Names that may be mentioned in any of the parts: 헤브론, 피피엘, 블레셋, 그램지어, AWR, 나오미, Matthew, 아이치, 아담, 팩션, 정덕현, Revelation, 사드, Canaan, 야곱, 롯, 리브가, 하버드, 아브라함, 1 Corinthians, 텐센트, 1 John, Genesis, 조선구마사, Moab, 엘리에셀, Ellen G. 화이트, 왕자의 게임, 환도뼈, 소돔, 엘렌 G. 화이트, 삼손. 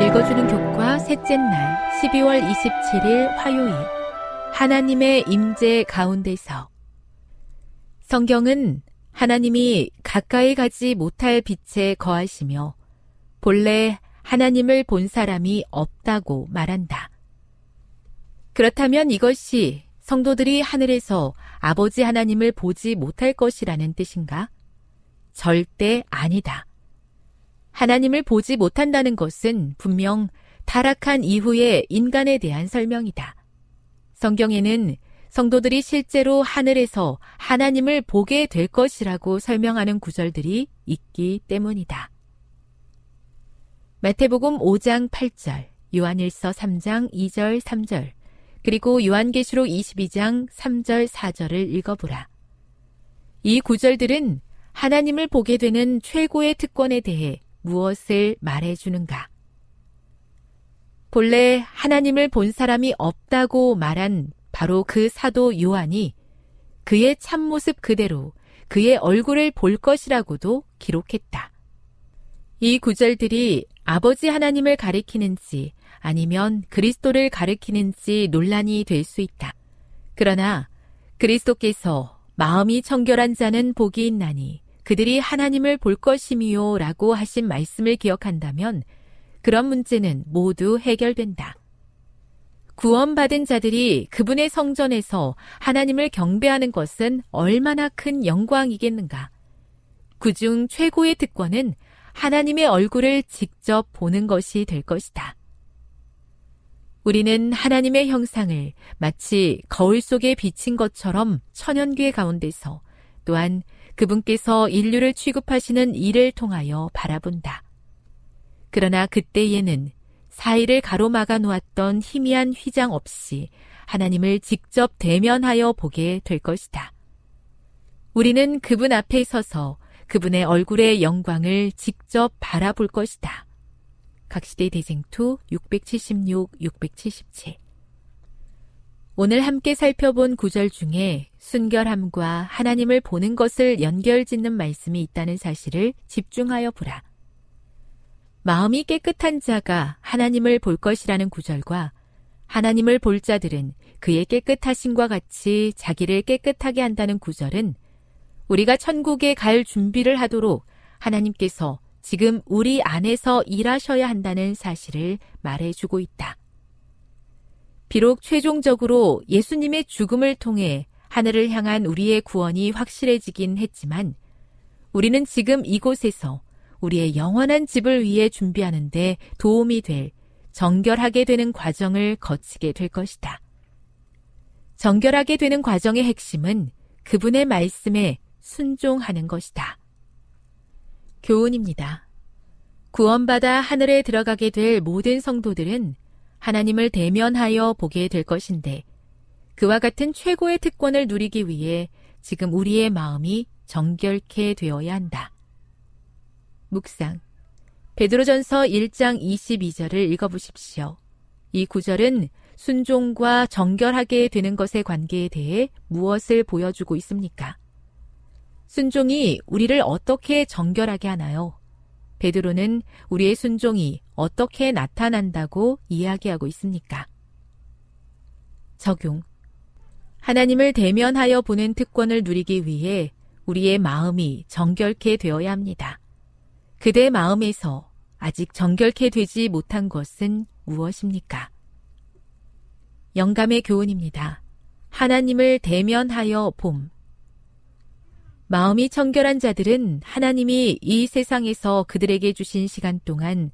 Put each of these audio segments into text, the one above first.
읽어주는 교과 셋째 날 12월 27일 화요일 하나님의 임재 가운데서 성경은 하나님이 가까이 가지 못할 빛에 거하시며 본래 하나님을 본 사람이 없다고 말한다. 그렇다면 이것이 성도들이 하늘에서 아버지 하나님을 보지 못할 것이라는 뜻인가? 절대 아니다. 하나님을 보지 못한다는 것은 분명 타락한 이후의 인간에 대한 설명이다. 성경에는 성도들이 실제로 하늘에서 하나님을 보게 될 것이라고 설명하는 구절들이 있기 때문이다. 마태복음 5장 8절, 요한일서 3장 2절 3절, 그리고 요한계시록 22장 3절 4절을 읽어보라. 이 구절들은 하나님을 보게 되는 최고의 특권에 대해 무엇을 말해주는가? 본래 하나님을 본 사람이 없다고 말한 바로 그 사도 요한이 그의 참모습 그대로 그의 얼굴을 볼 것이라고도 기록했다. 이 구절들이 아버지 하나님을 가리키는지 아니면 그리스도를 가리키는지 논란이 될 수 있다. 그러나 그리스도께서 마음이 청결한 자는 복이 있나니 그들이 하나님을 볼 것임이요 라고 하신 말씀을 기억한다면 그런 문제는 모두 해결된다. 구원받은 자들이 그분의 성전에서 하나님을 경배하는 것은 얼마나 큰 영광이겠는가. 그중 최고의 특권은 하나님의 얼굴을 직접 보는 것이 될 것이다. 우리는 하나님의 형상을 마치 거울 속에 비친 것처럼 천연계 가운데서 또한 그분께서 인류를 취급하시는 일을 통하여 바라본다. 그러나 그때에는 사이를 가로막아 놓았던 희미한 휘장 없이 하나님을 직접 대면하여 보게 될 것이다. 우리는 그분 앞에 서서 그분의 얼굴의 영광을 직접 바라볼 것이다. 각시대 대쟁투 676, 677. 오늘 함께 살펴본 구절 중에 순결함과 하나님을 보는 것을 연결짓는 말씀이 있다는 사실을 집중하여 보라. 마음이 깨끗한 자가 하나님을 볼 것이라는 구절과 하나님을 볼 자들은 그의 깨끗하심과 같이 자기를 깨끗하게 한다는 구절은 우리가 천국에 갈 준비를 하도록 하나님께서 지금 우리 안에서 일하셔야 한다는 사실을 말해주고 있다. 비록 최종적으로 예수님의 죽음을 통해 하늘을 향한 우리의 구원이 확실해지긴 했지만 우리는 지금 이곳에서 우리의 영원한 집을 위해 준비하는 데 도움이 될 정결하게 되는 과정을 거치게 될 것이다. 정결하게 되는 과정의 핵심은 그분의 말씀에 순종하는 것이다. 교훈입니다. 구원받아 하늘에 들어가게 될 모든 성도들은 하나님을 대면하여 보게 될 것인데 그와 같은 최고의 특권을 누리기 위해 지금 우리의 마음이 정결케 되어야 한다. 묵상. 베드로전서 1장 22절을 읽어보십시오. 이 구절은 순종과 정결하게 되는 것의 관계에 대해 무엇을 보여주고 있습니까? 순종이 우리를 어떻게 정결하게 하나요? 베드로는 우리의 순종이 어떻게 나타난다고 이야기하고 있습니까? 적용. 하나님을 대면하여 보는 특권을 누리기 위해 우리의 마음이 정결케 되어야 합니다. 그대 마음에서 아직 정결케 되지 못한 것은 무엇입니까? 영감의 교훈입니다. 하나님을 대면하여 봄. 마음이 청결한 자들은 하나님이 이 세상에서 그들에게 주신 시간 동안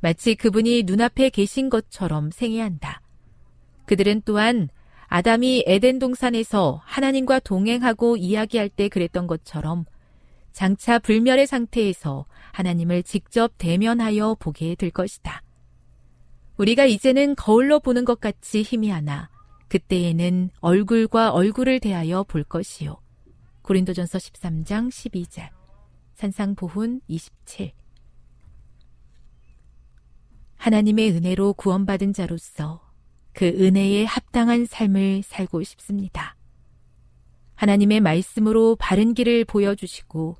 마치 그분이 눈앞에 계신 것처럼 생애한다. 그들은 또한 아담이 에덴 동산에서 하나님과 동행하고 이야기할 때 그랬던 것처럼 장차 불멸의 상태에서 하나님을 직접 대면하여 보게 될 것이다. 우리가 이제는 거울로 보는 것 같이 희미하나 그때에는 얼굴과 얼굴을 대하여 볼 것이요. 고린도전서 13장 12절, 산상보훈 27. 하나님의 은혜로 구원받은 자로서 그 은혜에 합당한 삶을 살고 싶습니다. 하나님의 말씀으로 바른 길을 보여주시고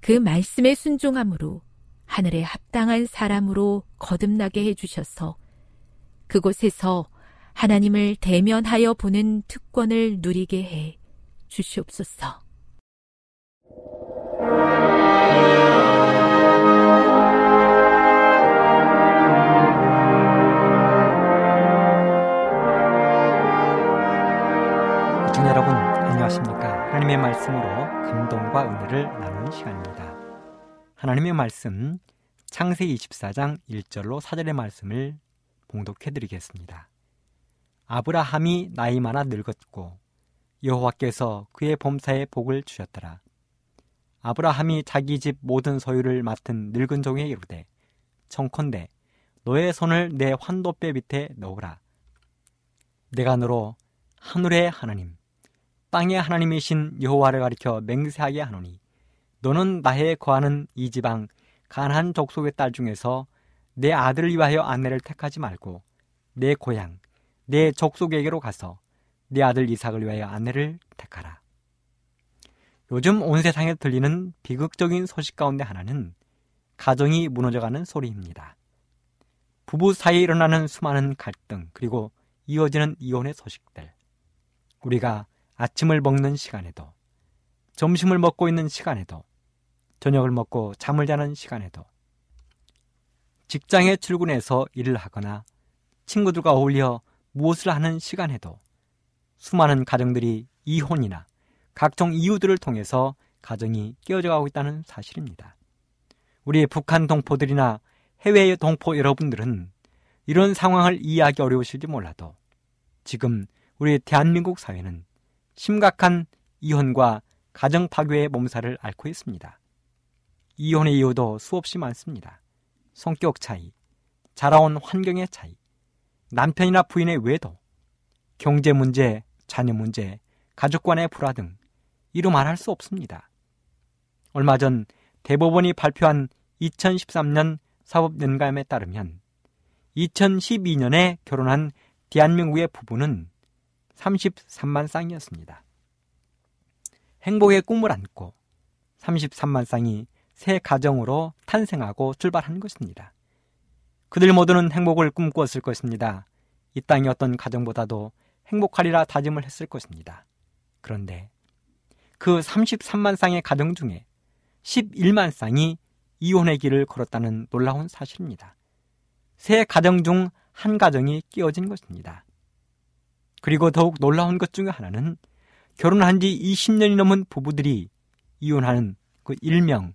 그 말씀에 순종함으로 하늘에 합당한 사람으로 거듭나게 해주셔서 그곳에서 하나님을 대면하여 보는 특권을 누리게 해 주시옵소서. 시청자 여러분, 안녕하십니까? 하나님의 말씀으로 감동과 은혜를 나누는 시간입니다. 하나님의 말씀, 창세기 24장 1절로 4절의 말씀을 봉독해드리겠습니다. 아브라함이 나이 많아 늙었고 여호와께서 그의 범사에 복을 주셨더라. 아브라함이 자기 집 모든 소유를 맡은 늙은 종에 이르되 청컨대 너의 손을 내 환도뼈 밑에 넣으라. 내가 너로 하늘의 하나님 땅의 하나님이신 여호와를 가리켜 맹세하게 하노니 너는 나의 거하는 이 지방 가나안 족속의 딸 중에서 내 아들을 위하여 아내를 택하지 말고 내 고향 내 족속에게로 가서 내 아들 이삭을 위하여 아내를 택하라. 요즘 온 세상에 들리는 비극적인 소식 가운데 하나는 가정이 무너져가는 소리입니다. 부부 사이에 일어나는 수많은 갈등 그리고 이어지는 이혼의 소식들. 우리가 아침을 먹는 시간에도 점심을 먹고 있는 시간에도 저녁을 먹고 잠을 자는 시간에도 직장에 출근해서 일을 하거나 친구들과 어울려 무엇을 하는 시간에도 수많은 가정들이 이혼이나 각종 이유들을 통해서 가정이 깨어져가고 있다는 사실입니다. 우리 북한 동포들이나 해외의 동포 여러분들은 이런 상황을 이해하기 어려우실지 몰라도 지금 우리 대한민국 사회는 심각한 이혼과 가정 파괴의 몸살을 앓고 있습니다. 이혼의 이유도 수없이 많습니다. 성격 차이, 자라온 환경의 차이, 남편이나 부인의 외도, 경제 문제, 자녀 문제, 가족 간의 불화 등 이루 말할 수 없습니다. 얼마 전 대법원이 발표한 2013년 사법연감에 따르면 2012년에 결혼한 대한민국의 부부는 33만 쌍이었습니다. 행복의 꿈을 안고 33만 쌍이 새 가정으로 탄생하고 출발한 것입니다. 그들 모두는 행복을 꿈꾸었을 것입니다. 이 땅의 어떤 가정보다도 행복하리라 다짐을 했을 것입니다. 그런데 그 33만 쌍의 가정 중에 11만 쌍이 이혼의 길을 걸었다는 놀라운 사실입니다. 세 가정 중 한 가정이 깨어진 것입니다. 그리고 더욱 놀라운 것 중에 하나는 결혼한 지 20년이 넘은 부부들이 이혼하는 그 일명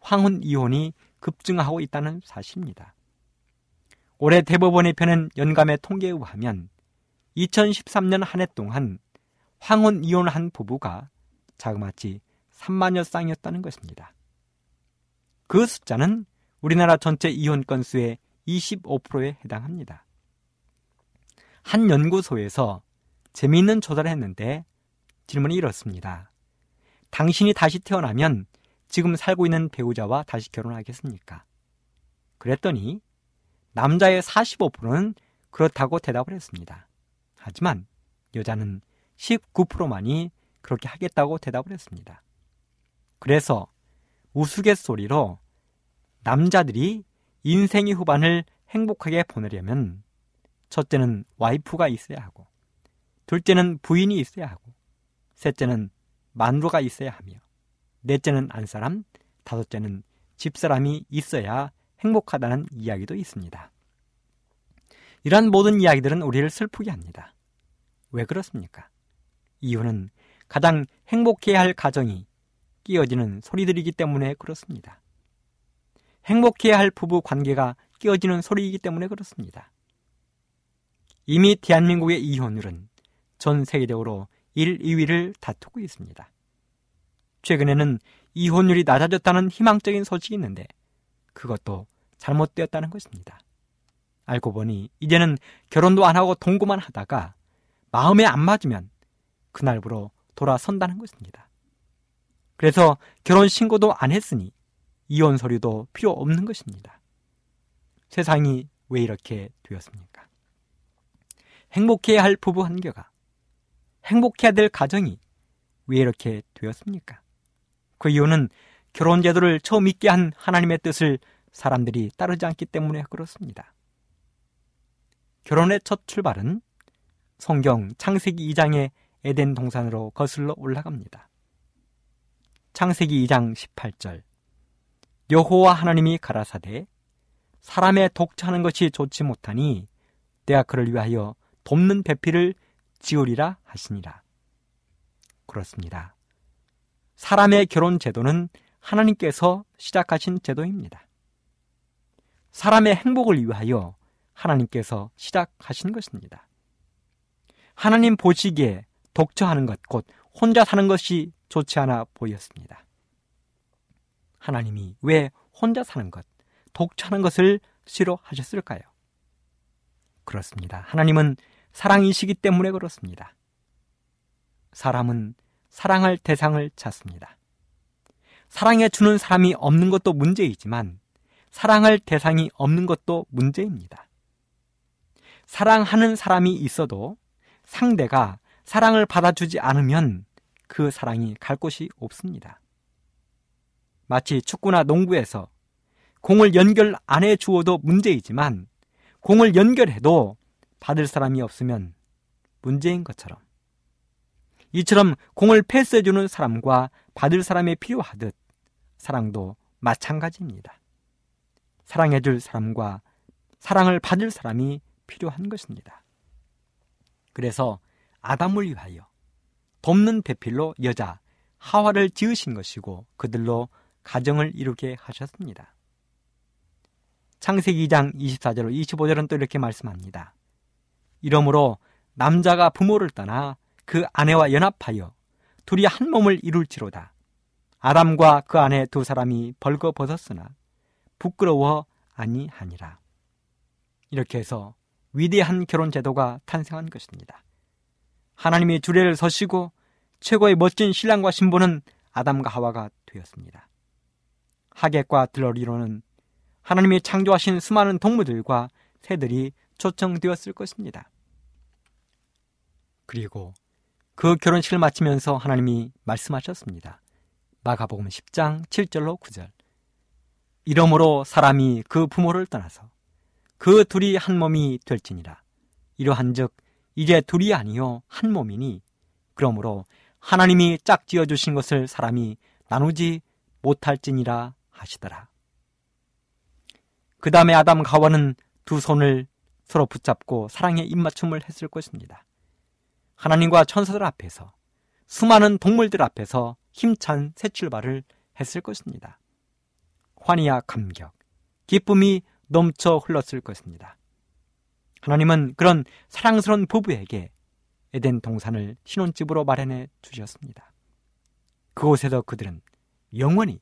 황혼 이혼이 급증하고 있다는 사실입니다. 올해 대법원의 펴낸 연감의 통계에 의하면 2013년 한 해 동안 황혼 이혼한 부부가 자그마치 3만여 쌍이었다는 것입니다. 그 숫자는 우리나라 전체 이혼 건수의 25%에 해당합니다. 한 연구소에서 재미있는 조사를 했는데 질문이 이렇습니다. 당신이 다시 태어나면 지금 살고 있는 배우자와 다시 결혼하겠습니까? 그랬더니 남자의 45%는 그렇다고 대답을 했습니다. 하지만 여자는 19%만이 그렇게 하겠다고 대답을 했습니다. 그래서 우스갯소리로 남자들이 인생의 후반을 행복하게 보내려면 첫째는 와이프가 있어야 하고, 둘째는 부인이 있어야 하고, 셋째는 만루가 있어야 하며, 넷째는 안사람, 다섯째는 집사람이 있어야 행복하다는 이야기도 있습니다. 이러한 모든 이야기들은 우리를 슬프게 합니다. 왜 그렇습니까? 이유는 가장 행복해야 할 가정이 끼어지는 소리들이기 때문에 그렇습니다. 행복해야 할 부부 관계가 끼어지는 소리이기 때문에 그렇습니다. 이미 대한민국의 이혼율은 전 세계적으로 1, 2위를 다투고 있습니다. 최근에는 이혼율이 낮아졌다는 희망적인 소식이 있는데 그것도 잘못되었다는 것입니다. 알고 보니 이제는 결혼도 안 하고 동거만 하다가 마음에 안 맞으면 그날부로 돌아선다는 것입니다. 그래서 결혼 신고도 안 했으니 이혼 서류도 필요 없는 것입니다. 세상이 왜 이렇게 되었습니까? 행복해야 할 부부 관계가, 행복해야 될 가정이 왜 이렇게 되었습니까? 그 이유는 결혼 제도를 처음 있게 한 하나님의 뜻을 사람들이 따르지 않기 때문에 그렇습니다. 결혼의 첫 출발은 성경 창세기 2장의 에덴 동산으로 거슬러 올라갑니다. 창세기 2장 18절, 여호와 하나님이 가라사대 사람의 독차하는 것이 좋지 못하니 내가 그를 위하여 돕는 배필을 지으리라 하시니라. 그렇습니다. 사람의 결혼 제도는 하나님께서 시작하신 제도입니다. 사람의 행복을 위하여 하나님께서 시작하신 것입니다. 하나님 보시기에 독처하는 것, 곧 혼자 사는 것이 좋지 않아 보였습니다. 하나님이 왜 혼자 사는 것, 독처하는 것을 싫어하셨을까요? 그렇습니다. 하나님은 사랑이시기 때문에 그렇습니다. 사람은 사랑할 대상을 찾습니다. 사랑해 주는 사람이 없는 것도 문제이지만 사랑할 대상이 없는 것도 문제입니다. 사랑하는 사람이 있어도 상대가 사랑을 받아주지 않으면 그 사랑이 갈 곳이 없습니다. 마치 축구나 농구에서 공을 연결 안 해주어도 문제이지만 공을 연결해도 받을 사람이 없으면 문제인 것처럼, 이처럼 공을 패스해주는 사람과 받을 사람이 필요하듯 사랑도 마찬가지입니다. 사랑해줄 사람과 사랑을 받을 사람이 필요한 것입니다. 그래서 아담을 위하여 돕는 배필로 여자 하와를 지으신 것이고 그들로 가정을 이루게 하셨습니다. 창세기 2장 24절로 25절은 또 이렇게 말씀합니다. 이러므로 남자가 부모를 떠나 그 아내와 연합하여 둘이 한 몸을 이룰지로다. 아담과 그 아내 두 사람이 벌거벗었으나 부끄러워 아니하니라. 이렇게 해서 위대한 결혼 제도가 탄생한 것입니다. 하나님이 주례를 서시고 최고의 멋진 신랑과 신부는 아담과 하와가 되었습니다. 하객과 들러리로는 하나님이 창조하신 수많은 동물들과 새들이 초청되었을 것입니다. 그리고 그 결혼식을 마치면서 하나님이 말씀하셨습니다. 마가복음 10장 7절로 9절. 이러므로 사람이 그 부모를 떠나서 그 둘이 한 몸이 될지니라. 이러한즉 이제 둘이 아니요 한 몸이니 그러므로 하나님이 짝지어 주신 것을 사람이 나누지 못할지니라 하시더라. 그 다음에 아담과 하와는 두 손을 서로 붙잡고 사랑의 입맞춤을 했을 것입니다. 하나님과 천사들 앞에서, 수많은 동물들 앞에서 힘찬 새 출발을 했을 것입니다. 환희와 감격, 기쁨이 넘쳐 흘렀을 것입니다. 하나님은 그런 사랑스러운 부부에게 에덴 동산을 신혼집으로 마련해 주셨습니다. 그곳에서 그들은 영원히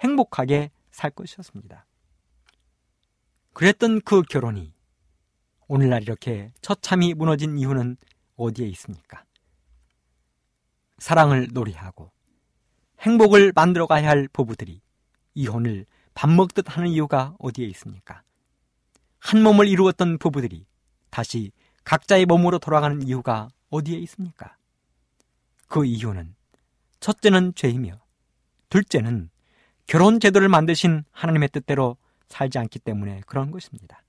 행복하게 살 것이었습니다. 그랬던 그 결혼이 오늘날 이렇게 처참히 무너진 이유는 어디에 있습니까? 사랑을 노래하고 행복을 만들어가야 할 부부들이 이혼을 밥 먹듯 하는 이유가 어디에 있습니까? 한 몸을 이루었던 부부들이 다시 각자의 몸으로 돌아가는 이유가 어디에 있습니까? 그 이유는 첫째는 죄이며 둘째는 결혼 제도를 만드신 하나님의 뜻대로 살지 않기 때문에 그런 것입니다.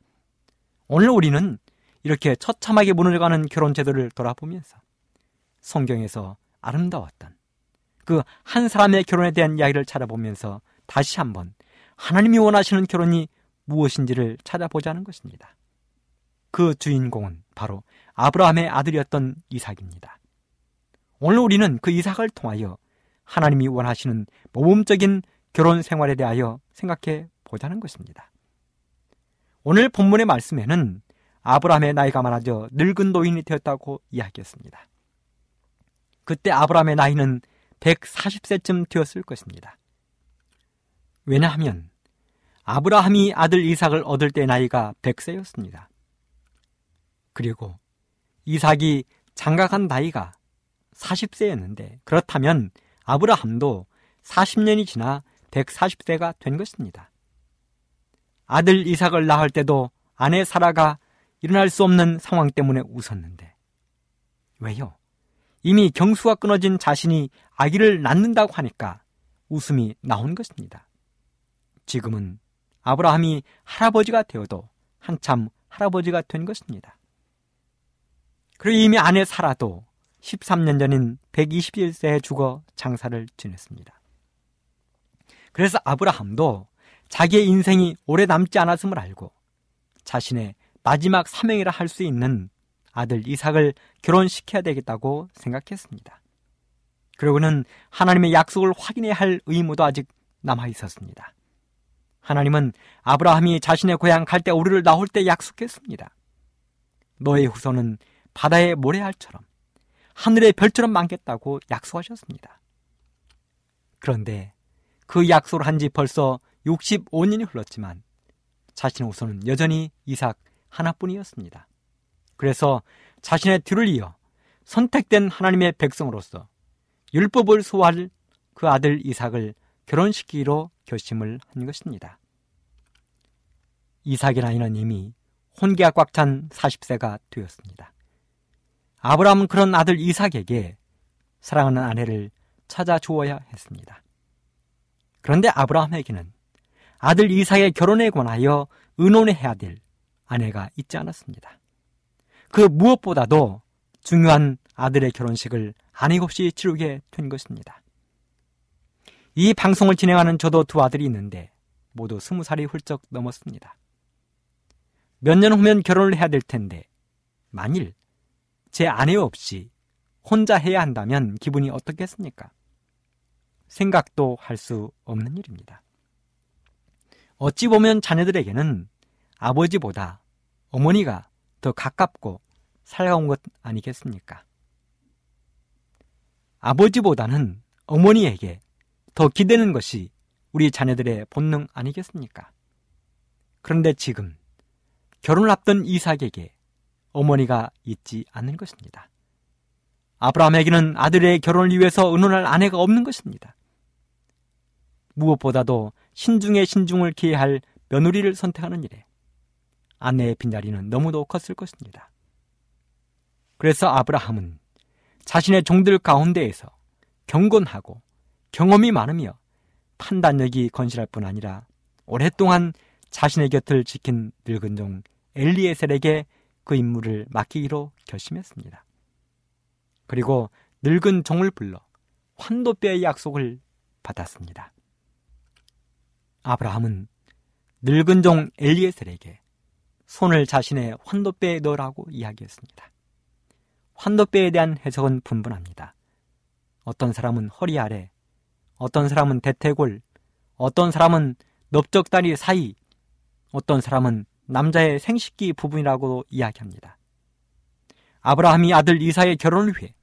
오늘 우리는 이렇게 처참하게 무너져가는 결혼 제도를 돌아보면서 성경에서 아름다웠던 그 한 사람의 결혼에 대한 이야기를 찾아보면서 다시 한번 하나님이 원하시는 결혼이 무엇인지를 찾아보자는 것입니다. 그 주인공은 바로 아브라함의 아들이었던 이삭입니다. 오늘 우리는 그 이삭을 통하여 하나님이 원하시는 모범적인 결혼 생활에 대하여 생각해 보자는 것입니다. 오늘 본문의 말씀에는 아브라함의 나이가 많아져 늙은 노인이 되었다고 이야기했습니다. 그때 아브라함의 나이는 140세쯤 되었을 것입니다. 왜냐하면 아브라함이 아들 이삭을 얻을 때 나이가 100세였습니다. 그리고 이삭이 장가간 나이가 40세였는데 그렇다면 아브라함도 40년이 지나 140세가 된 것입니다. 아들 이삭을 낳을 때도 아내 사라가 일어날 수 없는 상황 때문에 웃었는데 왜요? 이미 경수가 끊어진 자신이 아기를 낳는다고 하니까 웃음이 나온 것입니다. 지금은 아브라함이 할아버지가 되어도 한참 할아버지가 된 것입니다. 그리고 이미 아내 사라도 13년 전인 121세에 죽어 장사를 지냈습니다. 그래서 아브라함도 자기의 인생이 오래 남지 않았음을 알고 자신의 마지막 사명이라 할 수 있는 아들 이삭을 결혼시켜야 되겠다고 생각했습니다. 그리고는 하나님의 약속을 확인해야 할 의무도 아직 남아 있었습니다. 하나님은 아브라함이 자신의 고향 갈대 우르를 나올 때 약속했습니다. 너의 후손은 바다의 모래알처럼 하늘의 별처럼 많겠다고 약속하셨습니다. 그런데 그 약속을 한 지 벌써 65년이 흘렀지만 자신의 후손은 여전히 이삭 하나뿐이었습니다. 그래서 자신의 뒤를 이어 선택된 하나님의 백성으로서 율법을 소화할 그 아들 이삭을 결혼시키기로 결심을 한 것입니다. 이삭의 나이는 이미 혼기가 꽉 찬 40세가 되었습니다. 아브라함은 그런 아들 이삭에게 사랑하는 아내를 찾아 주어야 했습니다. 그런데 아브라함에게는 아들 이삭의 결혼에 관하여 의논해야 될 아내가 있지 않았습니다. 그 무엇보다도 중요한 아들의 결혼식을 아내 없이 치르게 된 것입니다. 이 방송을 진행하는 저도 두 아들이 있는데 모두 20살이 훌쩍 넘었습니다. 몇 년 후면 결혼을 해야 될 텐데 만일 제 아내 없이 혼자 해야 한다면 기분이 어떻겠습니까? 생각도 할 수 없는 일입니다. 어찌 보면 자녀들에게는 아버지보다 어머니가 더 가깝고 살아온 것 아니겠습니까? 아버지보다는 어머니에게 더 기대는 것이 우리 자녀들의 본능 아니겠습니까? 그런데 지금 결혼을 앞둔 이삭에게 어머니가 있지 않는 것입니다. 아브라함에게는 아들의 결혼을 위해서 의논할 아내가 없는 것입니다. 무엇보다도 신중에 신중을 기해할 며느리를 선택하는 일에 아내의 빈자리는 너무도 컸을 것입니다. 그래서 아브라함은 자신의 종들 가운데에서 경건하고 경험이 많으며 판단력이 건실할 뿐 아니라 오랫동안 자신의 곁을 지킨 늙은 종 엘리에셀에게 그 임무를 맡기기로 결심했습니다. 그리고 늙은 종을 불러 환도뼈의 약속을 받았습니다. 아브라함은 늙은 종 엘리에셀에게 손을 자신의 환도뼈에 넣으라고 이야기했습니다. 환도뼈에 대한 해석은 분분합니다. 어떤 사람은 허리 아래, 어떤 사람은 대퇴골, 어떤 사람은 넓적다리 사이, 어떤 사람은 남자의 생식기 부분이라고 이야기합니다. 아브라함이 아들 이삭의 결혼을 위해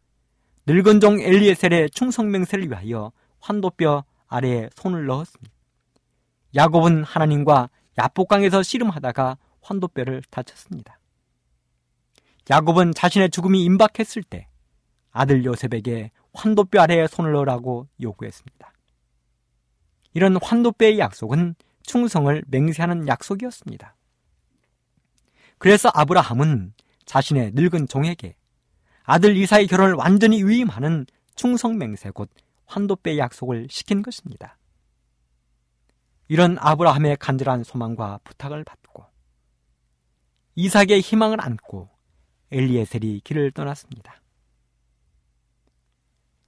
늙은 종 엘리에셀의 충성맹세를 위하여 환도뼈 아래에 손을 넣었습니다. 야곱은 하나님과 얍복강에서 씨름하다가 환도뼈를 다쳤습니다. 야곱은 자신의 죽음이 임박했을 때 아들 요셉에게 환도뼈 아래에 손을 넣으라고 요구했습니다. 이런 환도뼈의 약속은 충성을 맹세하는 약속이었습니다. 그래서 아브라함은 자신의 늙은 종에게 아들 이삭의 결혼을 완전히 위임하는 충성맹세 곧 환도뼈의 약속을 시킨 것입니다. 이런 아브라함의 간절한 소망과 부탁을 받고 이삭의 희망을 안고 엘리에셀이 길을 떠났습니다.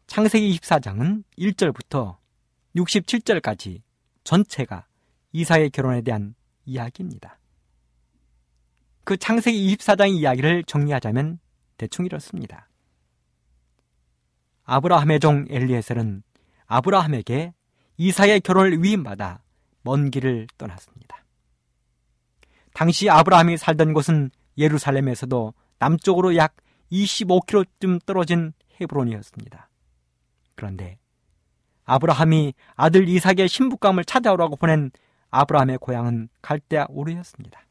창세기 24장은 1절부터 67절까지 전체가 이삭의 결혼에 대한 이야기입니다. 그 창세기 24장의 이야기를 정리하자면 대충 이렇습니다. 아브라함의 종 엘리에셀은 아브라함에게 이삭의 결혼을 위임받아 먼 길을 떠났습니다. 당시 아브라함이 살던 곳은 예루살렘에서도 남쪽으로 약 25km쯤 떨어진 헤브론이었습니다. 그런데 아브라함이 아들 이삭의 신부감을 찾아오라고 보낸 아브라함의 고향은 갈대아 우르였습니다.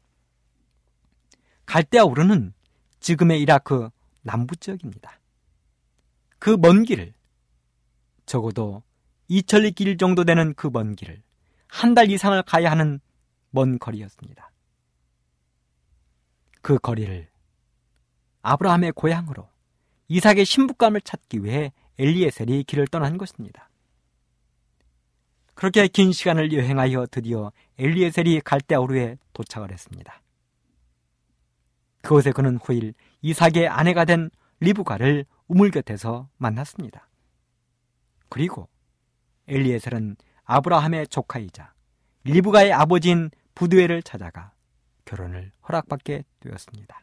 갈대아 우르는 지금의 이라크 남부지역입니다. 그 먼 길을, 적어도 2천리 길 정도 되는 그 먼 길을 한 달 이상을 가야 하는 먼 거리였습니다. 그 거리를 아브라함의 고향으로 이삭의 신부감을 찾기 위해 엘리에셀이 길을 떠난 것입니다. 그렇게 긴 시간을 여행하여 드디어 엘리에셀이 갈대아 우르에 도착을 했습니다. 그곳에 그는 후일 이삭의 아내가 된 리브가를 우물 곁에서 만났습니다. 그리고 엘리에셀은 아브라함의 조카이자 리브가의 아버지인 부두엘을 찾아가 결혼을 허락받게 되었습니다.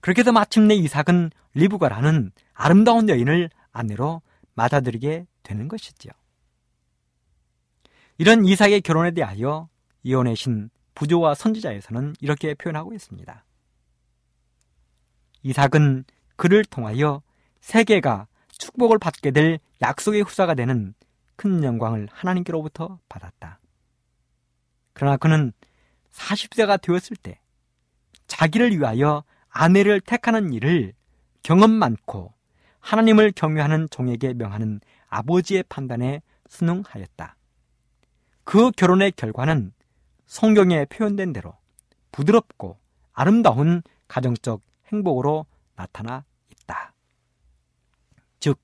그렇게 해서 마침내 이삭은 리브가라는 아름다운 여인을 아내로 맞아들이게 되는 것이지요. 이런 이삭의 결혼에 대하여 이혼의 신 부조와 선지자에서는 이렇게 표현하고 있습니다. 이삭은 그를 통하여 세계가 축복을 받게 될 약속의 후사가 되는 큰 영광을 하나님께로부터 받았다. 그러나 그는 40세가 되었을 때 자기를 위하여 아내를 택하는 일을 경험 많고 하나님을 경외하는 종에게 명하는 아버지의 판단에 순응하였다. 그 결혼의 결과는 성경에 표현된 대로 부드럽고 아름다운 가정적 행복으로 나타나 있다. 즉,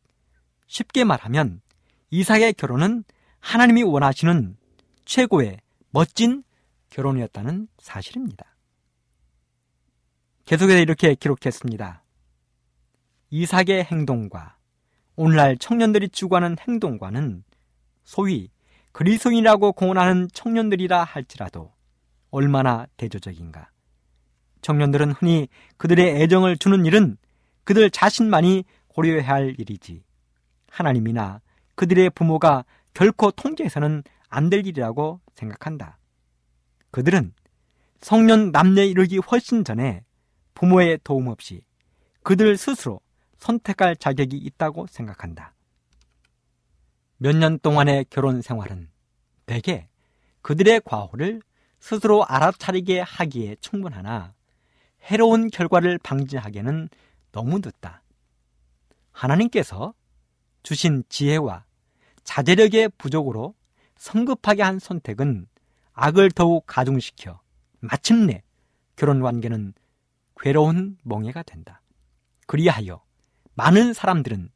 쉽게 말하면 이삭의 결혼은 하나님이 원하시는 최고의 멋진 결혼이었다는 사실입니다. 계속해서 이렇게 기록했습니다. 이삭의 행동과 오늘날 청년들이 추구하는 행동과는 소위 그리스도인이라고 공언하는 청년들이라 할지라도 얼마나 대조적인가. 청년들은 흔히 그들의 애정을 주는 일은 그들 자신만이 고려해야 할 일이지 하나님이나 그들의 부모가 결코 통제해서는 안 될 일이라고 생각한다. 그들은 성년 남녀에 이르기 훨씬 전에 부모의 도움 없이 그들 스스로 선택할 자격이 있다고 생각한다. 몇 년 동안의 결혼 생활은 대개 그들의 과오를 스스로 알아차리게 하기에 충분하나 해로운 결과를 방지하기에는 너무 늦다. 하나님께서 주신 지혜와 자제력의 부족으로 성급하게 한 선택은 악을 더욱 가중시켜 마침내 결혼관계는 괴로운 멍해가 된다. 그리하여 많은 사람들은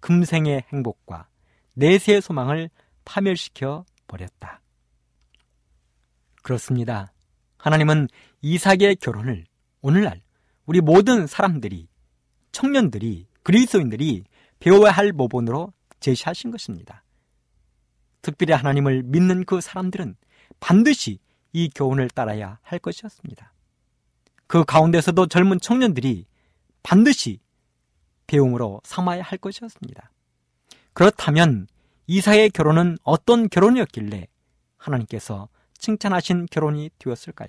금생의 행복과 내세의 소망을 파멸시켜 버렸다. 그렇습니다. 하나님은 이삭의 결혼을 오늘날 우리 모든 사람들이, 청년들이, 그리스도인들이 배워야 할 모본으로 제시하신 것입니다. 특별히 하나님을 믿는 그 사람들은 반드시 이 교훈을 따라야 할 것이었습니다. 그 가운데서도 젊은 청년들이 반드시 배움으로 삼아야 할 것이었습니다. 그렇다면 이삭의 결혼은 어떤 결혼이었길래 하나님께서 칭찬하신 결혼이 되었을까요?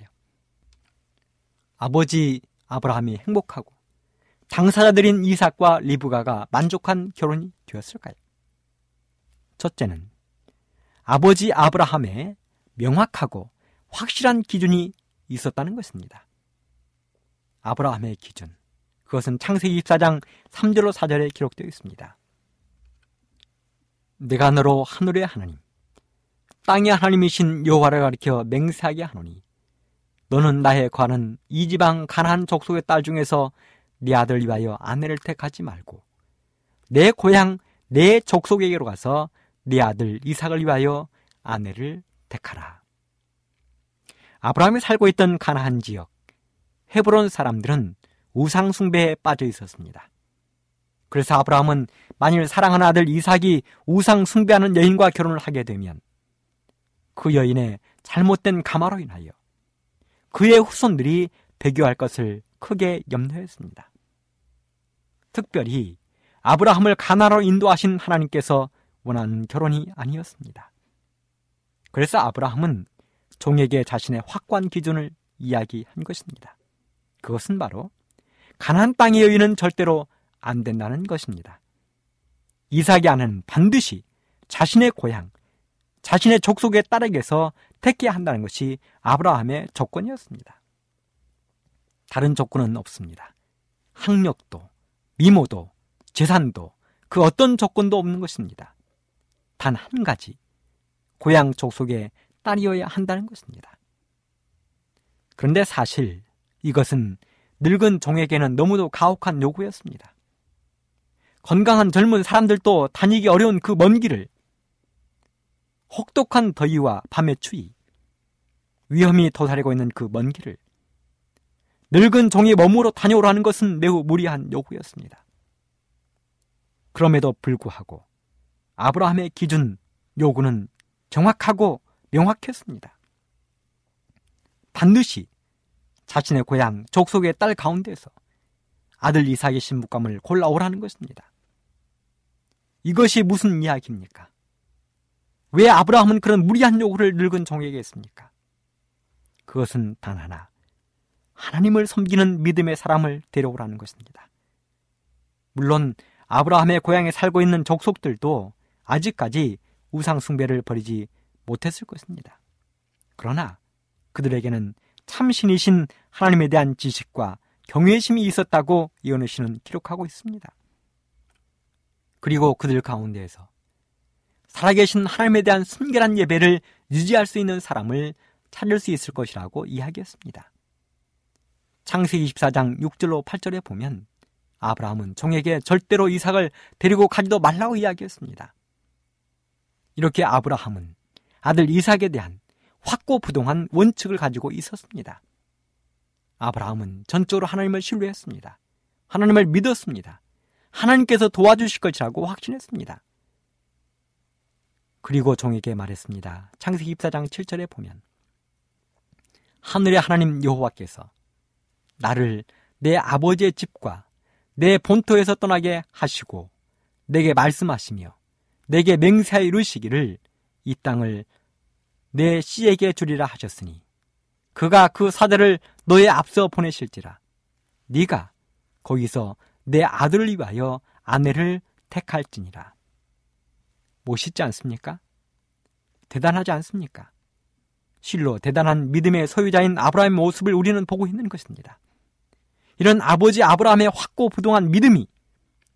아버지 아브라함이 행복하고 당사자들인 이삭과 리브가가 만족한 결혼이 되었을까요? 첫째는 아버지 아브라함의 명확하고 확실한 기준이 있었다는 것입니다. 아브라함의 기준, 그것은 창세기 24장 3절로 4절에 기록되어 있습니다. 내가 너로 하늘의 하나님, 땅의 하나님이신 여호와를 가리켜 맹세하게 하노니 너는 나의 관은 이 지방 가나안 족속의 딸 중에서 네 아들 위하여 아내를 택하지 말고 내 고향 내 족속에게로 가서 네 아들 이삭을 위하여 아내를 택하라. 아브라함이 살고 있던 가나안 지역 헤브론 사람들은 우상 숭배에 빠져 있었습니다. 그래서 아브라함은 만일 사랑하는 아들 이삭이 우상 숭배하는 여인과 결혼을 하게 되면 그 여인의 잘못된 가마로 인하여 그의 후손들이 배교할 것을 크게 염려했습니다. 특별히 아브라함을 가나안으로 인도하신 하나님께서 원하는 결혼이 아니었습니다. 그래서 아브라함은 종에게 자신의 확고한 기준을 이야기한 것입니다. 그것은 바로 가나안 땅의 여인은 절대로 안 된다는 것입니다. 이삭의 아내는 반드시 자신의 고향, 자신의 족속의 딸에게서 택해야 한다는 것이 아브라함의 조건이었습니다. 다른 조건은 없습니다. 학력도, 미모도, 재산도, 그 어떤 조건도 없는 것입니다. 단 한 가지, 고향 족속의 딸이어야 한다는 것입니다. 그런데 사실 이것은 늙은 종에게는 너무도 가혹한 요구였습니다. 건강한 젊은 사람들도 다니기 어려운 그 먼 길을 혹독한 더위와 밤의 추위, 위험이 도사리고 있는 그 먼 길을 늙은 종이 몸으로 다녀오라는 것은 매우 무리한 요구였습니다. 그럼에도 불구하고 아브라함의 기준, 요구는 정확하고 명확했습니다. 반드시 자신의 고향 족속의 딸 가운데서 아들 이삭의 신부감을 골라오라는 것입니다. 이것이 무슨 이야기입니까? 왜 아브라함은 그런 무리한 요구를 늙은 종에게 했습니까? 그것은 단 하나, 하나님을 섬기는 믿음의 사람을 데려오라는 것입니다. 물론 아브라함의 고향에 살고 있는 족속들도 아직까지 우상 숭배를 버리지 못했을 것입니다. 그러나 그들에게는 참신이신 하나님에 대한 지식과 경외심이 있었다고 예언의 시는 기록하고 있습니다. 그리고 그들 가운데에서 살아계신 하나님에 대한 순결한 예배를 유지할 수 있는 사람을 찾을 수 있을 것이라고 이야기했습니다. 창세기 24장 6절로 8절에 보면 아브라함은 종에게 절대로 이삭을 데리고 가지도 말라고 이야기했습니다. 이렇게 아브라함은 아들 이삭에 대한 확고부동한 원칙을 가지고 있었습니다. 아브라함은 전적으로 하나님을 신뢰했습니다. 하나님을 믿었습니다. 하나님께서 도와주실 것이라고 확신했습니다. 그리고 종에게 말했습니다. 창세기 24장 7절에 보면 하늘의 하나님 여호와께서 나를 내 아버지의 집과 내 본토에서 떠나게 하시고 내게 말씀하시며 내게 맹세하여 이루시기를 이 땅을 내 씨에게 주리라 하셨으니 그가 그 사자를 너의 앞서 보내실지라 네가 거기서 내 아들을 위하여 아내를 택할지니라. 멋있지 않습니까? 대단하지 않습니까? 실로 대단한 믿음의 소유자인 아브라함의 모습을 우리는 보고 있는 것입니다. 이런 아버지 아브라함의 확고부동한 믿음이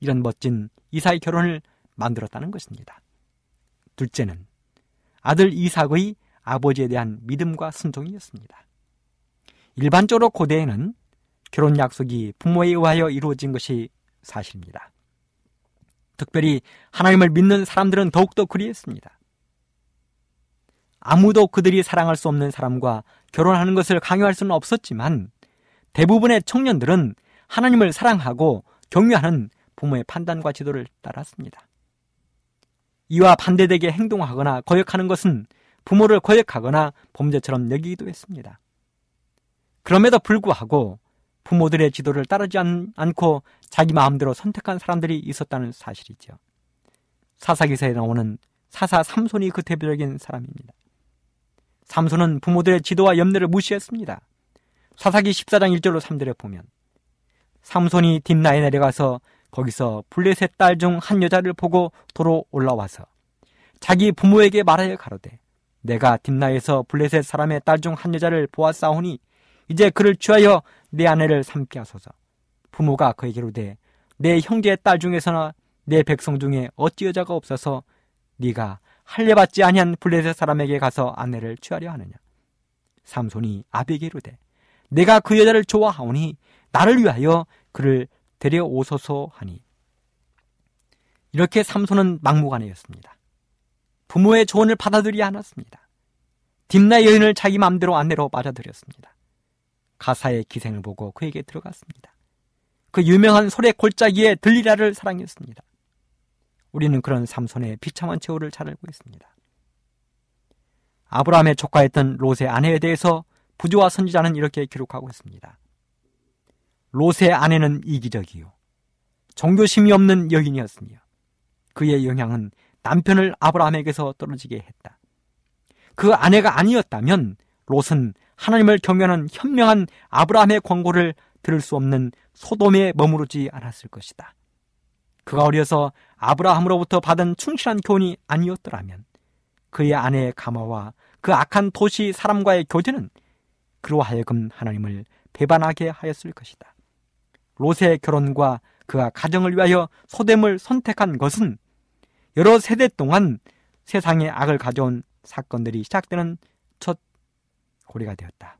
이런 멋진 이삭의 결혼을 만들었다는 것입니다. 둘째는 아들 이삭의 아버지에 대한 믿음과 순종이었습니다. 일반적으로 고대에는 결혼 약속이 부모에 의하여 이루어진 것이 사실입니다. 특별히 하나님을 믿는 사람들은 더욱더 그리했습니다. 아무도 그들이 사랑할 수 없는 사람과 결혼하는 것을 강요할 수는 없었지만 대부분의 청년들은 하나님을 사랑하고 경외하는 부모의 판단과 지도를 따랐습니다. 이와 반대되게 행동하거나 거역하는 것은 부모를 거역하거나 범죄처럼 여기기도 했습니다. 그럼에도 불구하고 부모들의 지도를 따르지 않고 자기 마음대로 선택한 사람들이 있었다는 사실이죠. 사사기서에 나오는 사사 삼손이 그 대표적인 사람입니다. 삼손은 부모들의 지도와 염려를 무시했습니다. 사사기 14장 1절로 3절에 보면 삼손이 딥나에 내려가서 거기서 블레셋 딸 중 한 여자를 보고 도로 올라와서 자기 부모에게 말하여 가로되 내가 딥나에서 블레셋 사람의 딸 중 한 여자를 보았사오니 이제 그를 취하여 내 아내를 삼게 하소서. 부모가 그에게 이르되 내 형제의 딸 중에서나 내 백성 중에 어찌 여자가 없어서 네가 할례받지 아니한 블레셋 사람에게 가서 아내를 취하려 하느냐. 삼손이 아비에게 이르되 내가 그 여자를 좋아하오니 나를 위하여 그를 데려오소서 하니. 이렇게 삼손은 막무가내였습니다. 부모의 조언을 받아들이지 않았습니다. 딥나 여인을 자기 마음대로 아내로 맞아들였습니다. 가사의 기생을 보고 그에게 들어갔습니다. 그 유명한 소래 골짜기에 들리라를 사랑했습니다. 우리는 그런 삼손의 비참한 최후를 잘 알고 있습니다. 아브라함의 조카였던 롯의 아내에 대해서 부조와 선지자는 이렇게 기록하고 있습니다. 롯의 아내는 이기적이요 종교심이 없는 여인이었으며 그의 영향은 남편을 아브라함에게서 떨어지게 했다. 그 아내가 아니었다면 롯은 하나님을 경외하는 현명한 아브라함의 권고를 들을 수 없는 소돔에 머무르지 않았을 것이다. 그가 어려서 아브라함으로부터 받은 충실한 교훈이 아니었더라면 그의 아내의 가마와 그 악한 도시 사람과의 교제는 그로 하여금 하나님을 배반하게 하였을 것이다. 롯의 결혼과 그가 가정을 위하여 소돔을 선택한 것은 여러 세대 동안 세상의 악을 가져온 사건들이 시작되는 첫 고리가 되었다.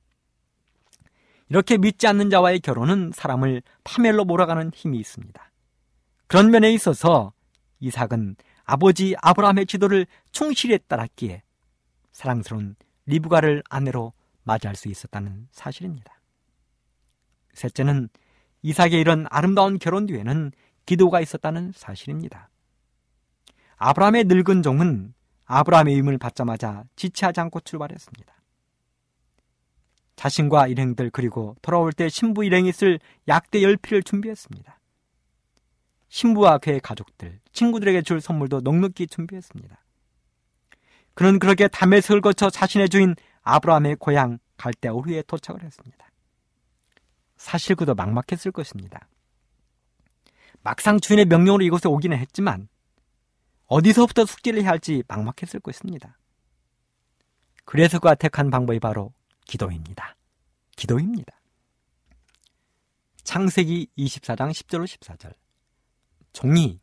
이렇게 믿지 않는 자와의 결혼은 사람을 파멸로 몰아가는 힘이 있습니다. 그런 면에 있어서 이삭은 아버지 아브라함의 지도를 충실히 따랐기에 사랑스러운 리브가를 아내로 맞이할 수 있었다는 사실입니다. 셋째는 이삭의 이런 아름다운 결혼 뒤에는 기도가 있었다는 사실입니다. 아브라함의 늙은 종은 아브라함의 임을 받자마자 지체하지 않고 출발했습니다. 자신과 일행들 그리고 돌아올 때 신부 일행이 쓸 약대 10피를 준비했습니다. 신부와 그의 가족들, 친구들에게 줄 선물도 넉넉히 준비했습니다. 그는 그렇게 다메섹을 거쳐 자신의 주인 아브라함의 고향 갈대아 우르에 도착을 했습니다. 사실 그도 막막했을 것입니다. 막상 주인의 명령으로 이곳에 오기는 했지만 어디서부터 숙제를 해야 할지 막막했을 것입니다. 그래서 그가 택한 방법이 바로 기도입니다. 창세기 24장 10절로 14절 종이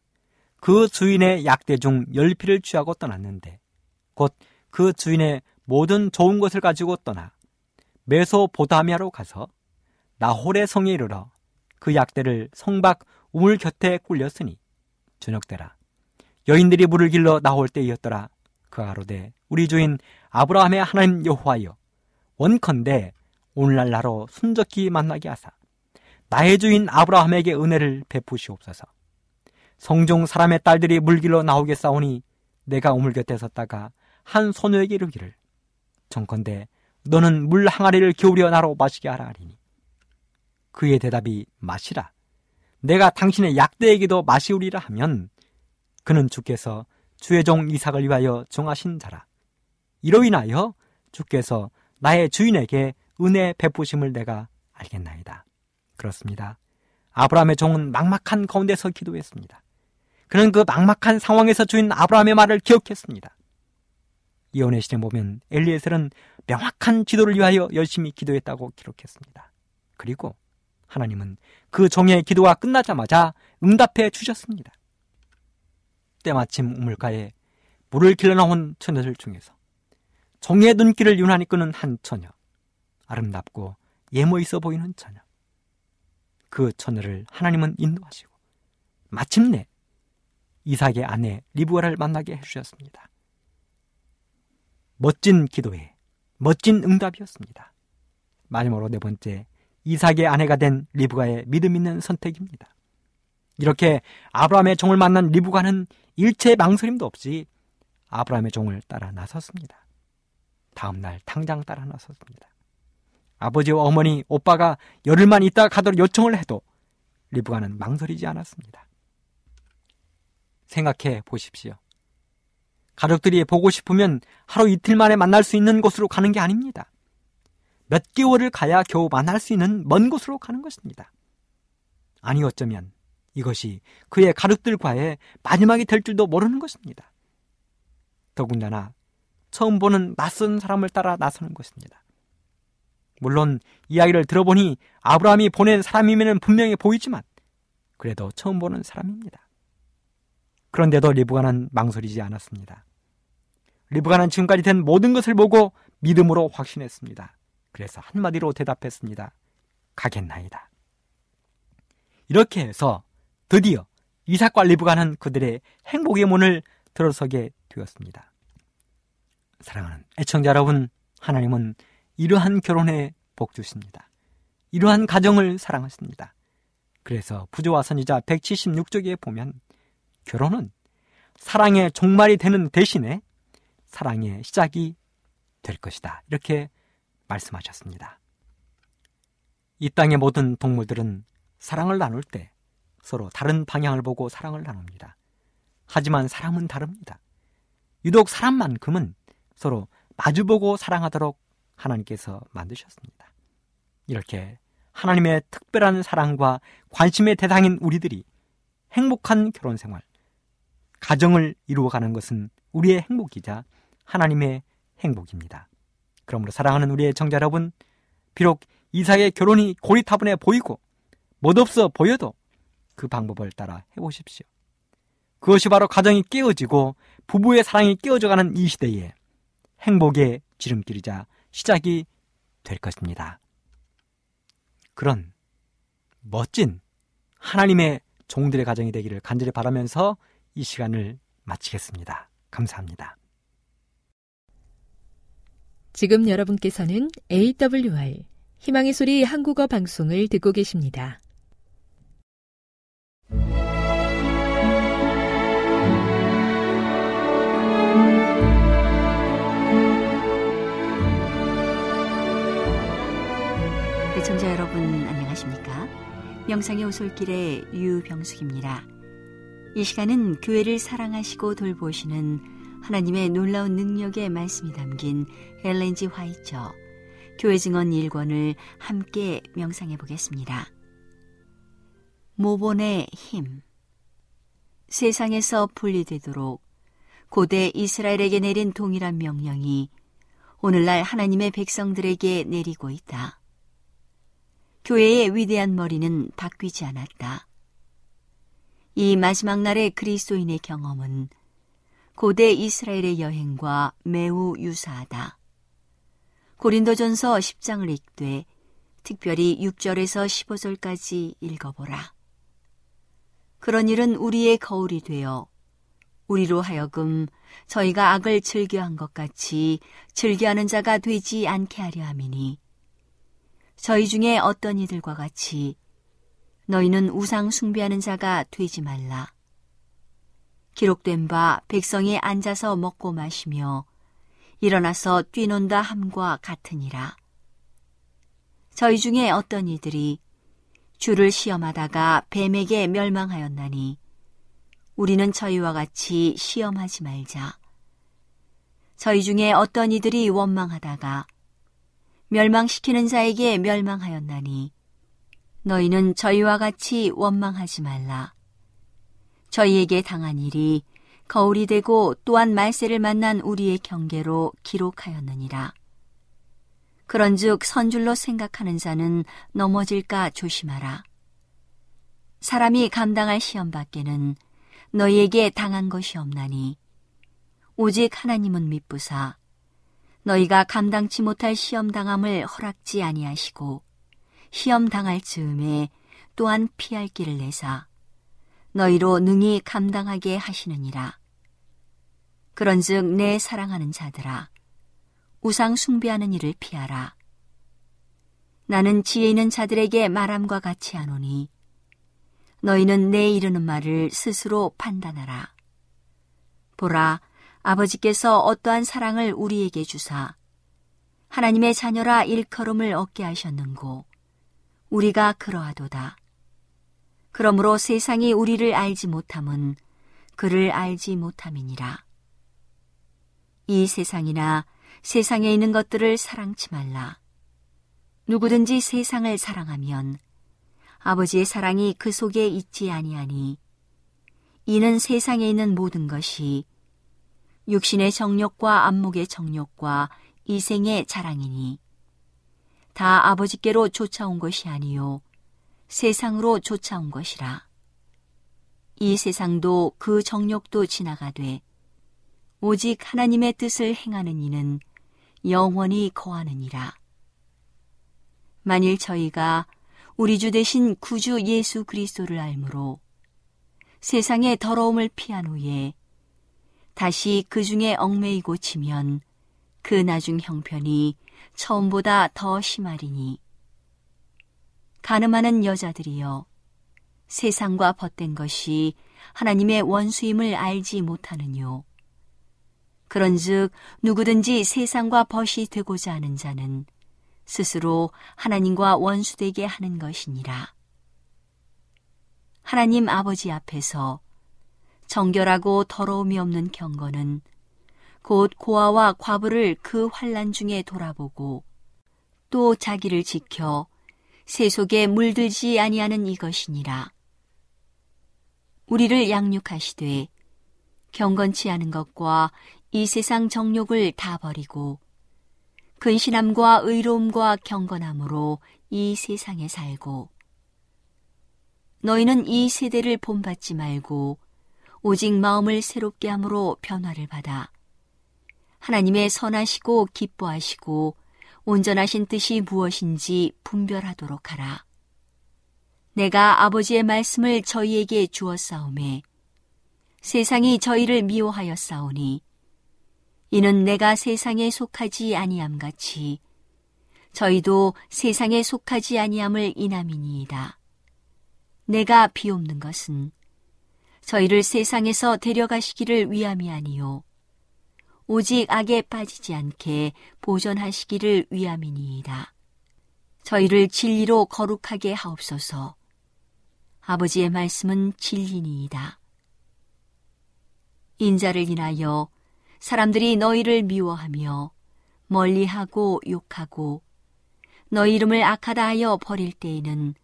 그 주인의 약대 중 10피를 취하고 떠났는데 곧 그 주인의 모든 좋은 것을 가지고 떠나 메소보다미아로 가서 나홀의 성에 이르러 그 약대를 성 밖 우물 곁에 꿀렸으니 저녁때라 여인들이 물을 길러 나올 때이었더라. 그가 가로되 우리 주인 아브라함의 하나님 여호와여 원컨대 오늘날 나로 순적히 만나게 하사 나의 주인 아브라함에게 은혜를 베푸시옵소서. 성중 사람의 딸들이 물길로 나오게 싸우니 내가 우물 곁에 섰다가 한 소녀에게 이르기를 정컨대 너는 물 항아리를 기울여 나로 마시게 하라 하리니 그의 대답이 마시라 내가 당신의 약대에게도 마시우리라 하면 그는 주께서 주의 종 이삭을 위하여 정하신 자라 이로 인하여 주께서 나의 주인에게 은혜 베푸심을 내가 알겠나이다. 그렇습니다. 아브라함의 종은 막막한 가운데서 기도했습니다. 그는 그 막막한 상황에서 주인 아브라함의 말을 기억했습니다. 이혼의 시대에 보면 엘리에셀은 명확한 지도를 위하여 열심히 기도했다고 기록했습니다. 그리고 하나님은 그 종의 기도가 끝나자마자 응답해 주셨습니다. 때마침 우물가에 물을 길러 나온 처녀들 중에서 종의 눈길을 유난히 끄는 한 처녀, 아름답고 예모 있어 보이는 처녀. 그 처녀를 하나님은 인도하시고 마침내 이삭의 아내 리브가를 만나게 해주셨습니다. 멋진 기도에 멋진 응답이었습니다. 마지막으로 네 번째, 이삭의 아내가 된 리브가의 믿음 있는 선택입니다. 이렇게 아브라함의 종을 만난 리브가는 일체 망설임도 없이 아브라함의 종을 따라 나섰습니다. 다음날 당장 따라 나섰습니다. 아버지와 어머니, 오빠가 열흘만 있다 가도록 요청을 해도 리브가는 망설이지 않았습니다. 생각해 보십시오. 가족들이 보고 싶으면 하루 이틀 만에 만날 수 있는 곳으로 가는 게 아닙니다. 몇 개월을 가야 겨우 만날 수 있는 먼 곳으로 가는 것입니다. 아니 어쩌면 이것이 그의 가족들과의 마지막이 될 줄도 모르는 것입니다. 더군다나 처음 보는 낯선 사람을 따라 나서는 것입니다. 물론 이야기를 들어보니 아브라함이 보낸 사람이면 분명히 보이지만 그래도 처음 보는 사람입니다. 그런데도 리브가는 망설이지 않았습니다. 리브가는 지금까지 된 모든 것을 보고 믿음으로 확신했습니다. 그래서 한마디로 대답했습니다. 가겠나이다. 이렇게 해서 드디어 이삭과 리브가는 그들의 행복의 문을 들어서게 되었습니다. 사랑하는 애청자 여러분, 하나님은 이러한 결혼에 복주십니다. 이러한 가정을 사랑하십니다. 그래서 부조와 선지자 176쪽에 보면 결혼은 사랑의 종말이 되는 대신에 사랑의 시작이 될 것이다. 이렇게 말씀하셨습니다. 이 땅의 모든 동물들은 사랑을 나눌 때 서로 다른 방향을 보고 사랑을 나눕니다. 하지만 사람은 다릅니다. 유독 사람만큼은 서로 마주보고 사랑하도록 하나님께서 만드셨습니다. 이렇게 하나님의 특별한 사랑과 관심의 대상인 우리들이 행복한 결혼생활, 가정을 이루어가는 것은 우리의 행복이자 하나님의 행복입니다. 그러므로 사랑하는 우리의 청자 여러분, 비록 이삭의 결혼이 고리타분해 보이고 멋없어 보여도 그 방법을 따라 해보십시오. 그것이 바로 가정이 깨어지고 부부의 사랑이 깨어져가는 이 시대에 행복의 지름길이자 시작이 될 것입니다. 그런 멋진 하나님의 종들의 가정이 되기를 간절히 바라면서 이 시간을 마치겠습니다. 감사합니다. 지금 여러분께서는 AWR 희망의 소리 한국어 방송을 듣고 계십니다. 애청자 여러분 안녕하십니까? 명상의 오솔길의 유병숙입니다. 이 시간은 교회를 사랑하시고 돌보시는 하나님의 놀라운 능력의 말씀이 담긴 Ellen G. 화이트 교회 증언 1권을 함께 명상해 보겠습니다. 모본의 힘. 세상에서 분리되도록 고대 이스라엘에게 내린 동일한 명령이 오늘날 하나님의 백성들에게 내리고 있다. 교회의 위대한 머리는 바뀌지 않았다. 이 마지막 날의 그리스도인의 경험은 고대 이스라엘의 여행과 매우 유사하다. 고린도전서 10장을 읽되 특별히 6절에서 15절까지 읽어보라. 그런 일은 우리의 거울이 되어 우리로 하여금 저희가 악을 즐겨한 것 같이 즐겨하는 자가 되지 않게 하려 함이니 저희 중에 어떤 이들과 같이 너희는 우상 숭배하는 자가 되지 말라. 기록된 바 백성이 앉아서 먹고 마시며 일어나서 뛰논다 함과 같으니라. 저희 중에 어떤 이들이 주를 시험하다가 뱀에게 멸망하였나니 우리는 저희와 같이 시험하지 말자. 저희 중에 어떤 이들이 원망하다가 멸망시키는 자에게 멸망하였나니 너희는 저희와 같이 원망하지 말라. 저희에게 당한 일이 거울이 되고 또한 말세를 만난 우리의 경계로 기록하였느니라. 그런즉 선줄로 생각하는 자는 넘어질까 조심하라. 사람이 감당할 시험 밖에는 너희에게 당한 것이 없나니 오직 하나님은 미쁘사 너희가 감당치 못할 시험당함을 허락지 아니하시고 시험당할 즈음에 또한 피할 길을 내사 너희로 능히 감당하게 하시느니라. 그런즉 내 사랑하는 자들아 우상 숭배하는 일을 피하라. 나는 지혜 있는 자들에게 말함과 같이 하노니 너희는 내 이르는 말을 스스로 판단하라. 보라, 아버지께서 어떠한 사랑을 우리에게 주사 하나님의 자녀라 일컬음을 얻게 하셨는고 우리가 그러하도다. 그러므로 세상이 우리를 알지 못함은 그를 알지 못함이니라. 이 세상이나 세상에 있는 것들을 사랑치 말라. 누구든지 세상을 사랑하면 아버지의 사랑이 그 속에 있지 아니하니 이는 세상에 있는 모든 것이 육신의 정욕과 안목의 정욕과 이생의 자랑이니 다 아버지께로 쫓아온 것이 아니요 세상으로 쫓아온 것이라. 이 세상도 그 정욕도 지나가되 오직 하나님의 뜻을 행하는 이는 영원히 거하느니라. 만일 저희가 우리 주 대신 구주 예수 그리스도를 알므로 세상의 더러움을 피한 후에 다시 그 중에 얽매이고 치면 그 나중 형편이 처음보다 더 심하리니 가늠하는 여자들이여 세상과 벗된 것이 하나님의 원수임을 알지 못하느뇨. 그런즉 누구든지 세상과 벗이 되고자 하는 자는 스스로 하나님과 원수되게 하는 것이니라. 하나님 아버지 앞에서 정결하고 더러움이 없는 경건은 곧 고아와 과부를 그 환난 중에 돌아보고 또 자기를 지켜 새 속에 물들지 아니하는 이것이니라. 우리를 양육하시되 경건치 않은 것과 이 세상 정욕을 다 버리고 근신함과 의로움과 경건함으로 이 세상에 살고 너희는 이 세대를 본받지 말고 오직 마음을 새롭게 함으로 변화를 받아 하나님의 선하시고 기뻐하시고 온전하신 뜻이 무엇인지 분별하도록 하라. 내가 아버지의 말씀을 저희에게 주었사오매 세상이 저희를 미워하였사오니 이는 내가 세상에 속하지 아니함같이 저희도 세상에 속하지 아니함을 인함이니이다. 내가 비옵는 것은 저희를 세상에서 데려가시기를 위함이 아니요 오직 악에 빠지지 않게 보존하시기를 위함이니이다. 저희를 진리로 거룩하게 하옵소서. 아버지의 말씀은 진리니이다. 인자를 인하여 사람들이 너희를 미워하며 멀리하고 욕하고 너희 이름을 악하다 하여 버릴 때에는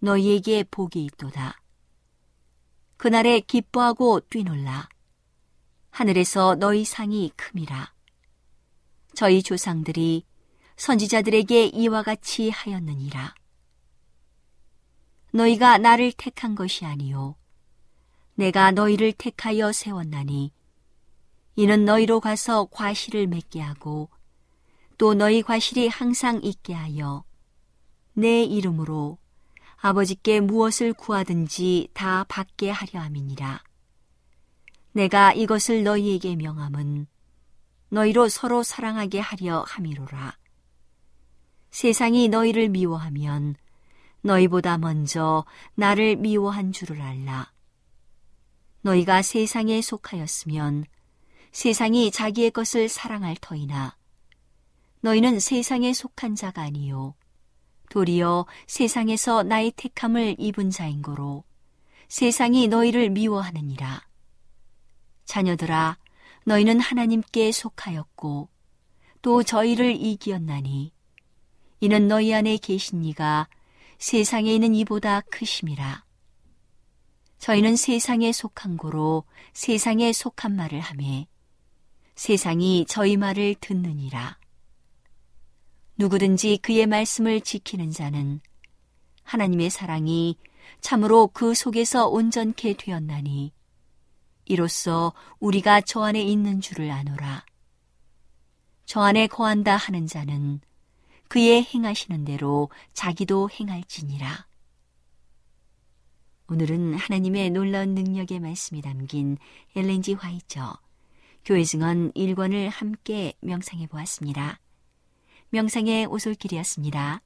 너희에게 복이 있도다. 그날에 기뻐하고 뛰놀라. 하늘에서 너희 상이 큼이라. 저희 조상들이 선지자들에게 이와 같이 하였느니라. 너희가 나를 택한 것이 아니요 내가 너희를 택하여 세웠나니 이는 너희로 가서 과실을 맺게 하고 또 너희 과실이 항상 있게 하여 내 이름으로 아버지께 무엇을 구하든지 다 받게 하려 함이니라. 내가 이것을 너희에게 명함은 너희로 서로 사랑하게 하려 함이로라. 세상이 너희를 미워하면 너희보다 먼저 나를 미워한 줄을 알라. 너희가 세상에 속하였으면 세상이 자기의 것을 사랑할 터이나 너희는 세상에 속한 자가 아니요 도리어 세상에서 나의 택함을 입은 자인고로 세상이 너희를 미워하느니라. 자녀들아 너희는 하나님께 속하였고 또 저희를 이기었나니 이는 너희 안에 계신 이가 세상에 있는 이보다 크심이라. 저희는 세상에 속한 고로 세상에 속한 말을 하매 세상이 저희 말을 듣느니라. 누구든지 그의 말씀을 지키는 자는 하나님의 사랑이 참으로 그 속에서 온전케 되었나니 이로써 우리가 저 안에 있는 줄을 아노라. 저 안에 거한다 하는 자는 그의 행하시는 대로 자기도 행할지니라. 오늘은 하나님의 놀라운 능력의 말씀이 담긴 엘렌 G. 화이트 교회 증언 1권을 함께 명상해 보았습니다. 명상의 오솔길이었습니다.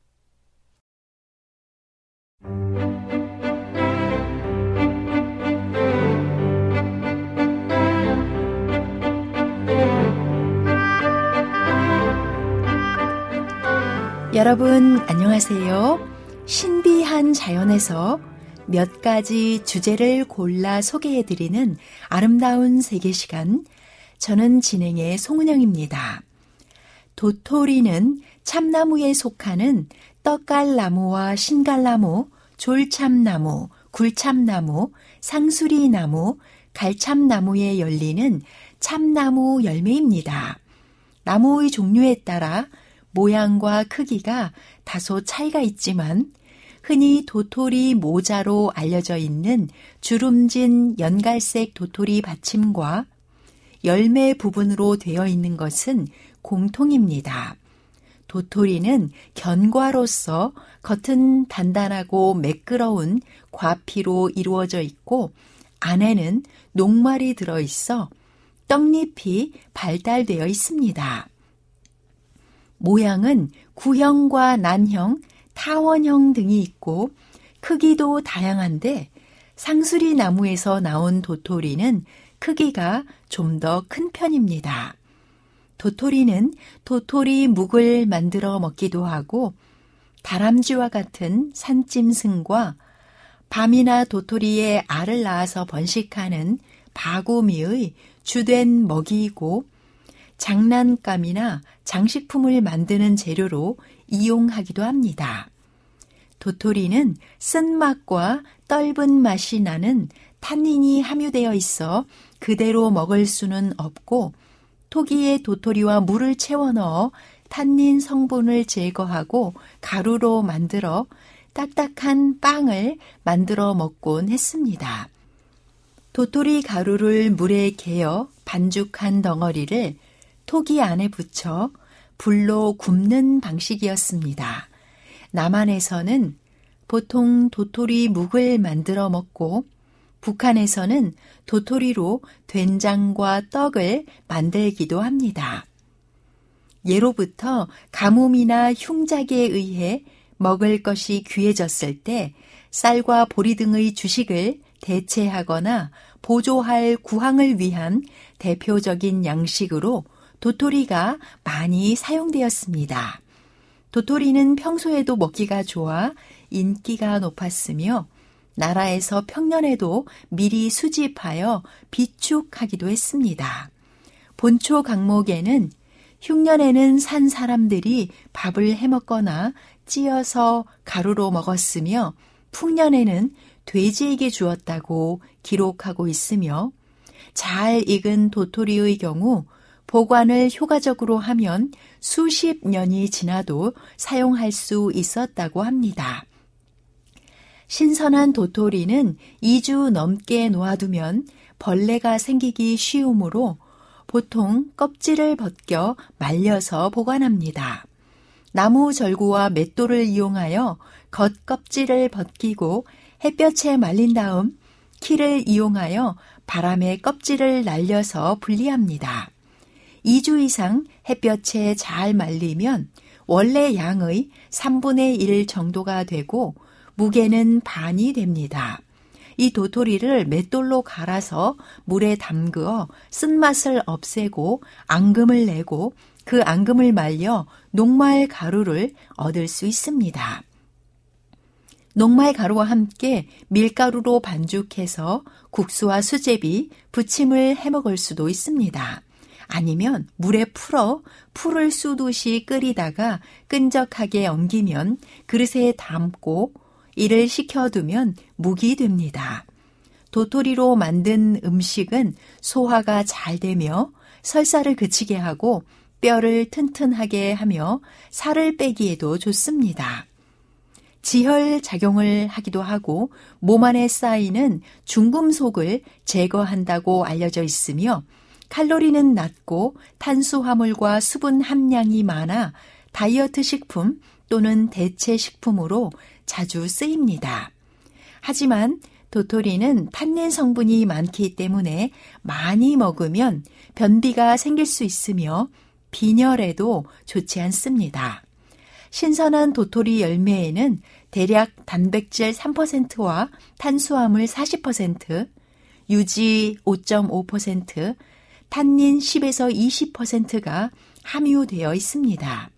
여러분 안녕하세요. 신비한 자연에서 몇 가지 주제를 골라 소개해드리는 아름다운 세계 시간, 저는 진행의 송은영입니다. 도토리는 참나무에 속하는 떡갈나무와 신갈나무, 졸참나무, 굴참나무, 상수리나무, 갈참나무에 열리는 참나무 열매입니다. 나무의 종류에 따라 모양과 크기가 다소 차이가 있지만 흔히 도토리 모자로 알려져 있는 주름진 연갈색 도토리 받침과 열매 부분으로 되어 있는 것은 공통입니다. 도토리는 견과로서 겉은 단단하고 매끄러운 과피로 이루어져 있고 안에는 녹말이 들어있어 떡잎이 발달되어 있습니다. 모양은 구형과 난형, 타원형 등이 있고 크기도 다양한데 상수리 나무에서 나온 도토리는 크기가 좀 더 큰 편입니다. 도토리는 도토리 묵을 만들어 먹기도 하고 다람쥐와 같은 산짐승과 밤이나 도토리에 알을 낳아서 번식하는 바구미의 주된 먹이이고 장난감이나 장식품을 만드는 재료로 이용하기도 합니다. 도토리는 쓴맛과 떫은 맛이 나는 탄닌이 함유되어 있어 그대로 먹을 수는 없고 토기에 도토리와 물을 채워 넣어 탄닌 성분을 제거하고 가루로 만들어 딱딱한 빵을 만들어 먹곤 했습니다. 도토리 가루를 물에 개어 반죽한 덩어리를 토기 안에 붙여 불로 굽는 방식이었습니다. 남한에서는 보통 도토리 묵을 만들어 먹고 북한에서는 도토리로 된장과 떡을 만들기도 합니다. 예로부터 가뭄이나 흉작에 의해 먹을 것이 귀해졌을 때 쌀과 보리 등의 주식을 대체하거나 보조할 구황을 위한 대표적인 양식으로 도토리가 많이 사용되었습니다. 도토리는 평소에도 먹기가 좋아 인기가 높았으며 나라에서 평년에도 미리 수집하여 비축하기도 했습니다. 본초 강목에는 흉년에는 산 사람들이 밥을 해먹거나 찌어서 가루로 먹었으며 풍년에는 돼지에게 주었다고 기록하고 있으며 잘 익은 도토리의 경우 보관을 효과적으로 하면 수십 년이 지나도 사용할 수 있었다고 합니다. 신선한 도토리는 2주 넘게 놓아두면 벌레가 생기기 쉬우므로 보통 껍질을 벗겨 말려서 보관합니다. 나무 절구와 맷돌을 이용하여 겉껍질을 벗기고 햇볕에 말린 다음 키를 이용하여 바람에 껍질을 날려서 분리합니다. 2주 이상 햇볕에 잘 말리면 원래 양의 3분의 1 정도가 되고 무게는 반이 됩니다. 이 도토리를 맷돌로 갈아서 물에 담그어 쓴맛을 없애고 앙금을 내고 그 앙금을 말려 녹말 가루를 얻을 수 있습니다. 녹말 가루와 함께 밀가루로 반죽해서 국수와 수제비, 부침을 해먹을 수도 있습니다. 아니면 물에 풀어 풀을 쑤듯이 끓이다가 끈적하게 엉기면 그릇에 담고 이를 식혀두면 묵이 됩니다. 도토리로 만든 음식은 소화가 잘 되며 설사를 그치게 하고 뼈를 튼튼하게 하며 살을 빼기에도 좋습니다. 지혈작용을 하기도 하고 몸 안에 쌓이는 중금속을 제거한다고 알려져 있으며 칼로리는 낮고 탄수화물과 수분 함량이 많아 다이어트 식품 또는 대체 식품으로 자주 쓰입니다. 하지만 도토리는 탄닌 성분이 많기 때문에 많이 먹으면 변비가 생길 수 있으며 빈혈에도 좋지 않습니다. 신선한 도토리 열매에는 대략 단백질 3%와 탄수화물 40%, 유지 5.5%, 탄닌 10에서 20%가 함유되어 있습니다.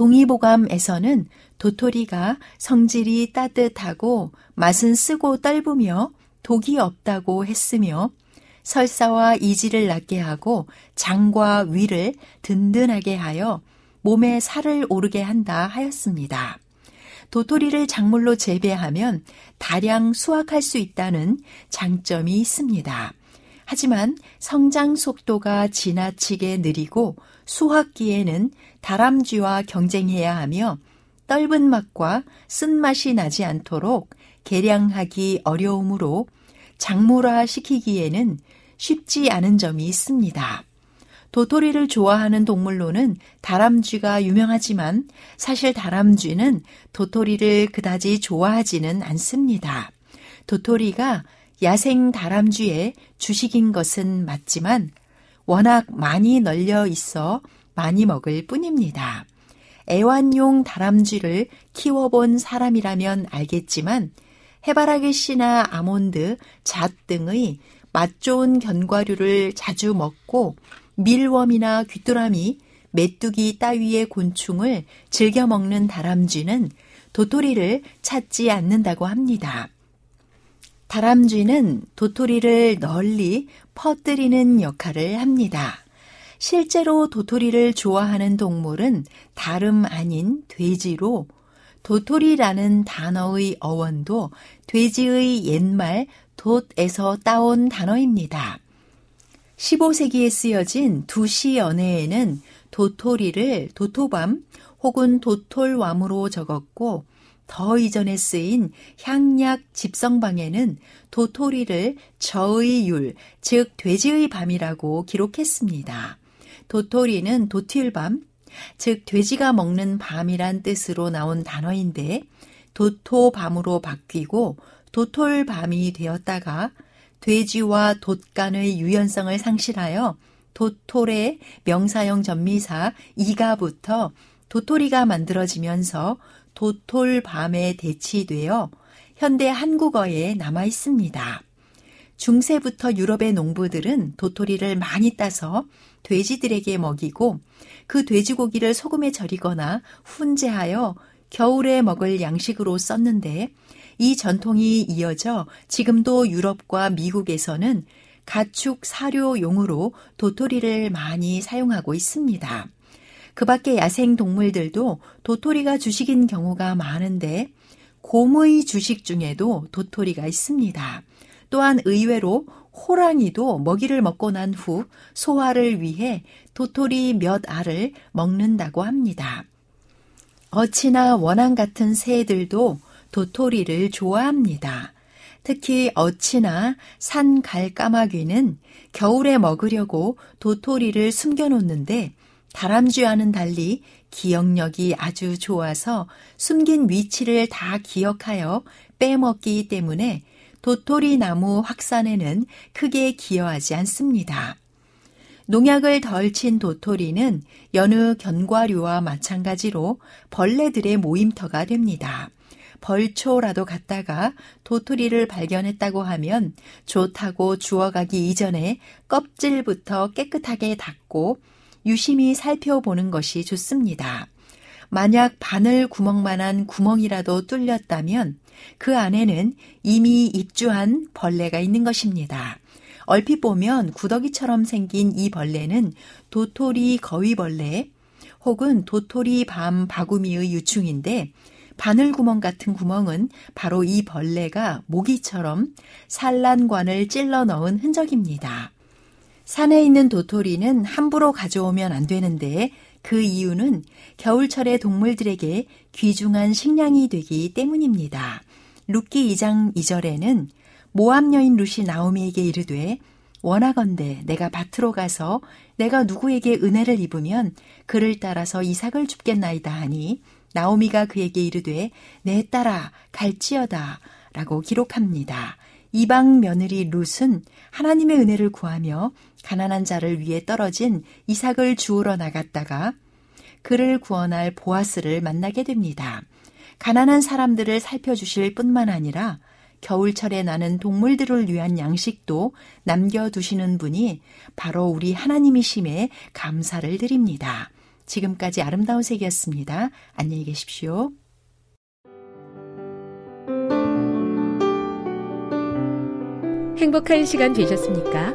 동의보감에서는 도토리가 성질이 따뜻하고 맛은 쓰고 떫으며 독이 없다고 했으며 설사와 이지를 낫게 하고 장과 위를 든든하게 하여 몸에 살을 오르게 한다 하였습니다. 도토리를 작물로 재배하면 다량 수확할 수 있다는 장점이 있습니다. 하지만 성장 속도가 지나치게 느리고 수확기에는 다람쥐와 경쟁해야 하며 떫은 맛과 쓴맛이 나지 않도록 개량하기 어려우므로 작물화시키기에는 쉽지 않은 점이 있습니다. 도토리를 좋아하는 동물로는 다람쥐가 유명하지만 사실 다람쥐는 도토리를 그다지 좋아하지는 않습니다. 도토리가 야생 다람쥐의 주식인 것은 맞지만 워낙 많이 널려 있어 많이 먹을 뿐입니다. 애완용 다람쥐를 키워본 사람이라면 알겠지만 해바라기 씨나 아몬드, 잣 등의 맛 좋은 견과류를 자주 먹고 밀웜이나 귀뚜라미, 메뚜기 따위의 곤충을 즐겨 먹는 다람쥐는 도토리를 찾지 않는다고 합니다. 다람쥐는 도토리를 널리 퍼뜨리는 역할을 합니다. 실제로 도토리를 좋아하는 동물은 다름 아닌 돼지로 도토리라는 단어의 어원도 돼지의 옛말 돛에서 따온 단어입니다. 15세기에 쓰여진 두시 연애에는 도토리를 도토밤 혹은 도톨왕으로 적었고 더 이전에 쓰인 향약 집성방에는 도토리를 저의 율, 즉 돼지의 밤이라고 기록했습니다. 도토리는 도틸밤, 즉 돼지가 먹는 밤이란 뜻으로 나온 단어인데 도토밤으로 바뀌고 도톨밤이 되었다가 돼지와 돛간의 유연성을 상실하여 도톨의 명사형 전미사 이가부터 도토리가 만들어지면서 도톨밤에 대치되어 현대 한국어에 남아 있습니다. 중세부터 유럽의 농부들은 도토리를 많이 따서 돼지들에게 먹이고 그 돼지고기를 소금에 절이거나 훈제하여 겨울에 먹을 양식으로 썼는데 이 전통이 이어져 지금도 유럽과 미국에서는 가축 사료용으로 도토리를 많이 사용하고 있습니다. 그 밖에 야생 동물들도 도토리가 주식인 경우가 많은데 곰의 주식 중에도 도토리가 있습니다. 또한 의외로 호랑이도 먹이를 먹고 난 후 소화를 위해 도토리 몇 알을 먹는다고 합니다. 어치나 원앙 같은 새들도 도토리를 좋아합니다. 특히 어치나 산갈까마귀는 겨울에 먹으려고 도토리를 숨겨놓는데 다람쥐와는 달리 기억력이 아주 좋아서 숨긴 위치를 다 기억하여 빼먹기 때문에 도토리 나무 확산에는 크게 기여하지 않습니다. 농약을 덜 친 도토리는 여느 견과류와 마찬가지로 벌레들의 모임터가 됩니다. 벌초라도 갔다가 도토리를 발견했다고 하면 좋다고 주워가기 이전에 껍질부터 깨끗하게 닦고 유심히 살펴보는 것이 좋습니다. 만약 바늘 구멍만한 구멍이라도 뚫렸다면 그 안에는 이미 입주한 벌레가 있는 것입니다. 얼핏 보면 구더기처럼 생긴 이 벌레는 도토리 거위벌레 혹은 도토리 밤 바구미의 유충인데 바늘 구멍 같은 구멍은 바로 이 벌레가 모기처럼 산란관을 찔러 넣은 흔적입니다. 산에 있는 도토리는 함부로 가져오면 안 되는데 그 이유는 겨울철에 동물들에게 귀중한 식량이 되기 때문입니다. 룻기 2장 2절에는 모압 여인 룻이 나오미에게 이르되 원하건대 내가 밭으로 가서 내가 누구에게 은혜를 입으면 그를 따라서 이삭을 줍겠나이다 하니 나오미가 그에게 이르되 내 딸아 갈지어다 라고 기록합니다. 이방 며느리 룻은 하나님의 은혜를 구하며 가난한 자를 위해 떨어진 이삭을 주우러 나갔다가 그를 구원할 보아스를 만나게 됩니다. 가난한 사람들을 살펴주실 뿐만 아니라 겨울철에 나는 동물들을 위한 양식도 남겨두시는 분이 바로 우리 하나님이심에 감사를 드립니다. 지금까지 아름다운 세계였습니다. 안녕히 계십시오. 행복한 시간 되셨습니까?